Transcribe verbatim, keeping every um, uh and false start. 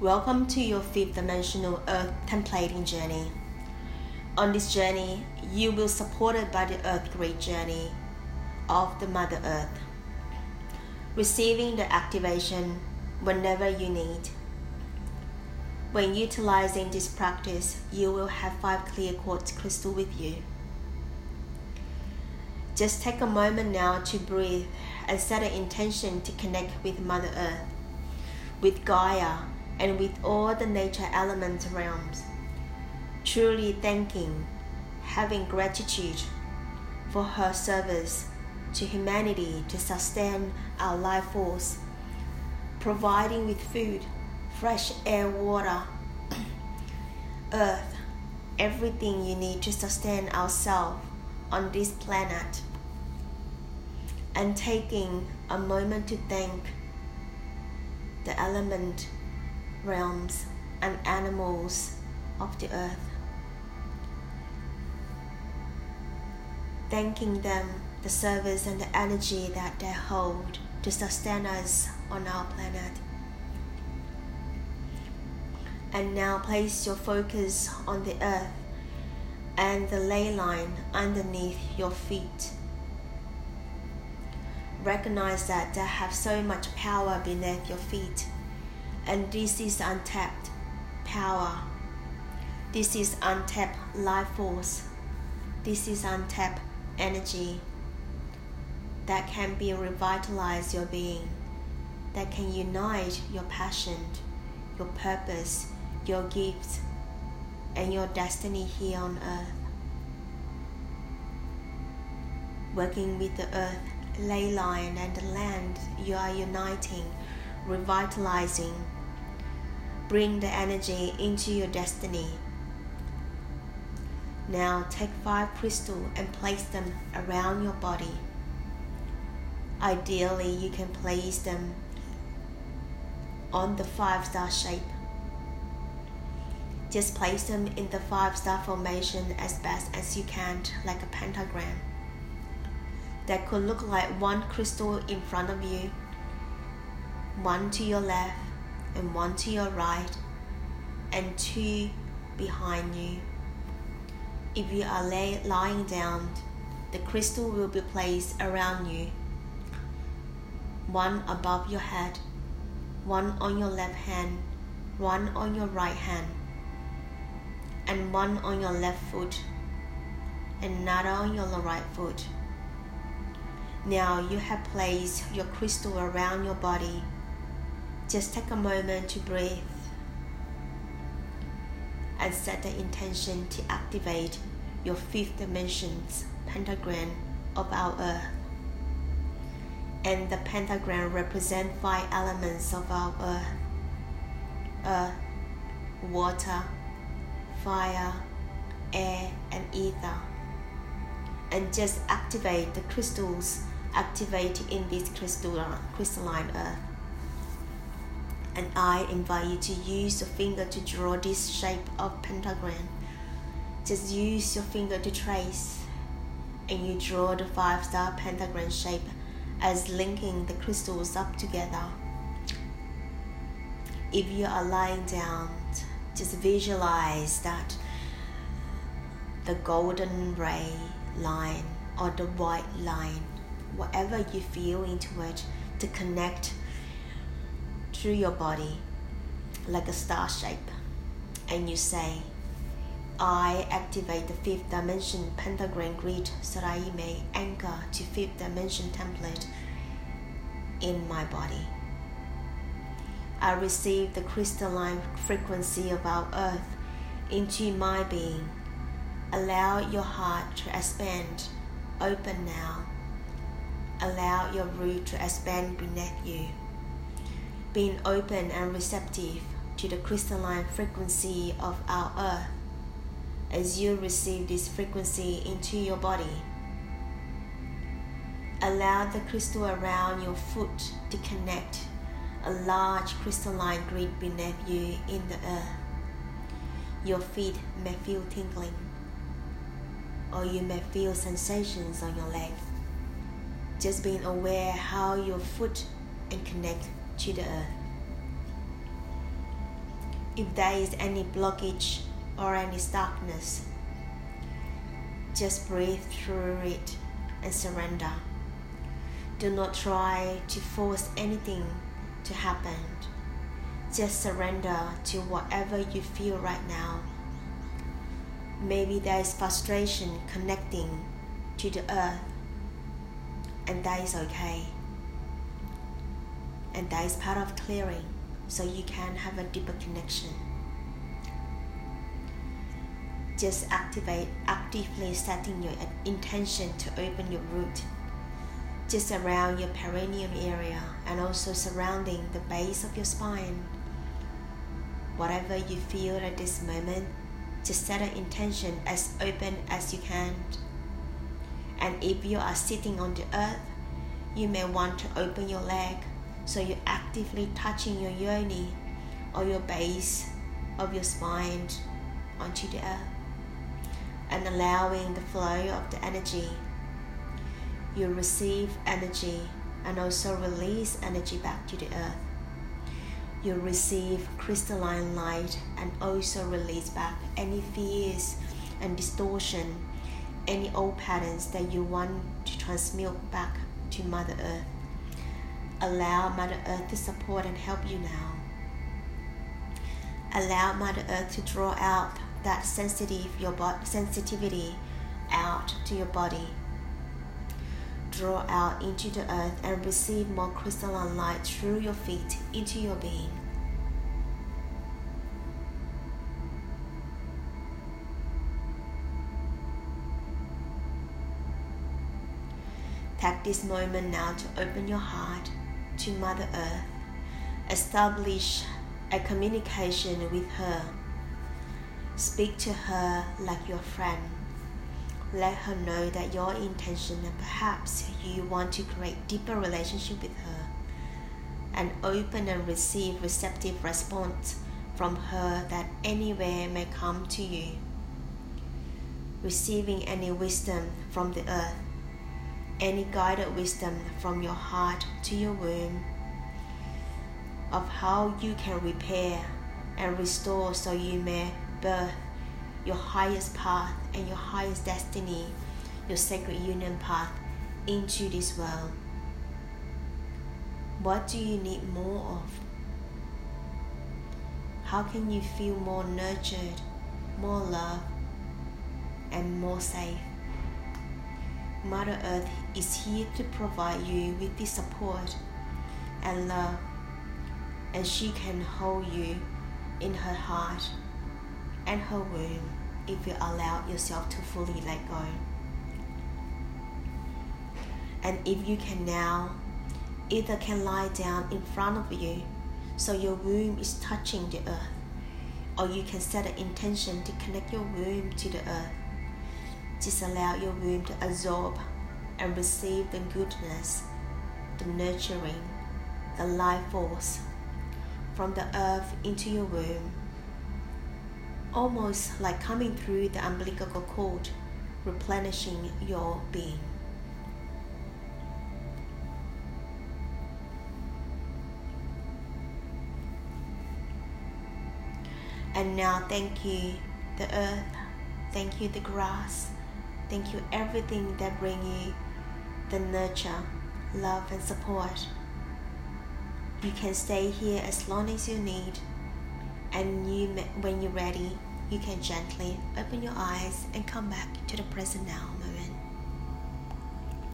Welcome to your fifth dimensional earth templating journey. On this journey, you will be supported by the earth grid journey of the Mother Earth, receiving the activation whenever you need. When utilizing this practice, you will have five clear quartz crystals with you. Just take a moment now to breathe and set an intention to connect with Mother Earth, with Gaia, and with all the nature element realms, truly thanking, having gratitude for her service to humanity to sustain our life force, providing with food, fresh air, water, earth, everything you need to sustain ourselves on this planet, and taking a moment to thank the element realms and animals of the earth, thanking them the service and the energy that they hold to sustain us on our planet. And now place your focus on the earth and the ley line underneath your feet. Recognize that they have so much power beneath your feet, and this is untapped power. This is untapped life force. This is untapped energy that can be revitalized your being, that can unite your passion, your purpose, your gifts, and your destiny here on earth. Working with the earth, ley line, and the land, you are uniting, revitalizing. Bring the energy into your destiny. Now take five crystals and place them around your body. Ideally, you can place them on the five-star shape. Just place them in the five-star formation as best as you can, like a pentagram. That could look like one crystal in front of you, one to your left, and one to your right, and two behind you. If you are lay, lying down, the crystal will be placed around you, one above your head, one on your left hand, one on your right hand, and one on your left foot, and another on your right foot. Now you have placed your crystal around your body. Just take a moment to breathe and set the intention to activate your fifth dimension's pentagram of our earth. And the pentagram represents five elements of our earth: earth, water, fire, air, and ether. And just activate the crystals activated in this crystalline earth. And I invite you to use your finger to draw this shape of pentagram. Just use your finger to trace, and you draw the five-star pentagram shape as linking the crystals up together. If you are lying down, just visualize that the golden ray line or the white line, whatever you feel into it, to connect through your body like a star shape, and you say, I activate the fifth dimension pentagram grid so that I may anchor to fifth dimension template in my body. I receive the crystalline frequency of our earth into my being. Allow your heart to expand open now. Allow your root to expand beneath you, being open and receptive to the crystalline frequency of our earth. As you receive this frequency into your body, allow the crystal around your foot to connect a large crystalline grid beneath you in the earth. Your feet may feel tingling, or you may feel sensations on your leg. Just being aware how your foot and connect to the earth. if there is any blockage or any stuckness. Just breathe through it and surrender. Do not try to force anything to happen. Just surrender to whatever you feel right now. Maybe there is frustration connecting to the earth, and that is okay. And that is part of clearing, so you can have a deeper connection. Just activate, actively setting your intention to open your root. Just around your perineum area and also surrounding the base of your spine. Whatever you feel at this moment, just set an intention as open as you can. And if you are sitting on the earth, you may want to open your leg, so you're actively touching your yoni or your base of your spine onto the earth and allowing the flow of the energy. You receive energy and also release energy back to the earth. You receive crystalline light and also release back any fears and distortion, any old patterns that you want to transmute back to Mother Earth. Allow Mother Earth to support and help you now. Allow Mother Earth to draw out that sensitive your bo- sensitivity out to your body. Draw out into the earth and receive more crystalline light through your feet into your being. Take this moment now to open your heart to Mother Earth. Establish a communication with her. Speak to her like your friend. Let her know that your intention and perhaps you want to create deeper relationship with her, and open and receive receptive response from her that anywhere may come to you. Receiving any wisdom from the earth, any guided wisdom from your heart to your womb of how you can repair and restore so you may birth your highest path and your highest destiny, your sacred union path into this world. What do you need more of? How can you feel more nurtured, more loved, and more safe? Mother Earth is here to provide you with the support and love, and she can hold you in her heart and her womb if you allow yourself to fully let go. And if you can now, either can lie down in front of you so your womb is touching the earth, or you can set an intention to connect your womb to the earth. Just allow your womb to absorb and receive the goodness, the nurturing, the life force from the earth into your womb. Almost like coming through the umbilical cord, replenishing your being. And now thank you the earth, thank you the grass, thank you everything that bring you the nurture, love and support. You can stay here as long as you need, and you, when you're ready, you can gently open your eyes and come back to the present now moment.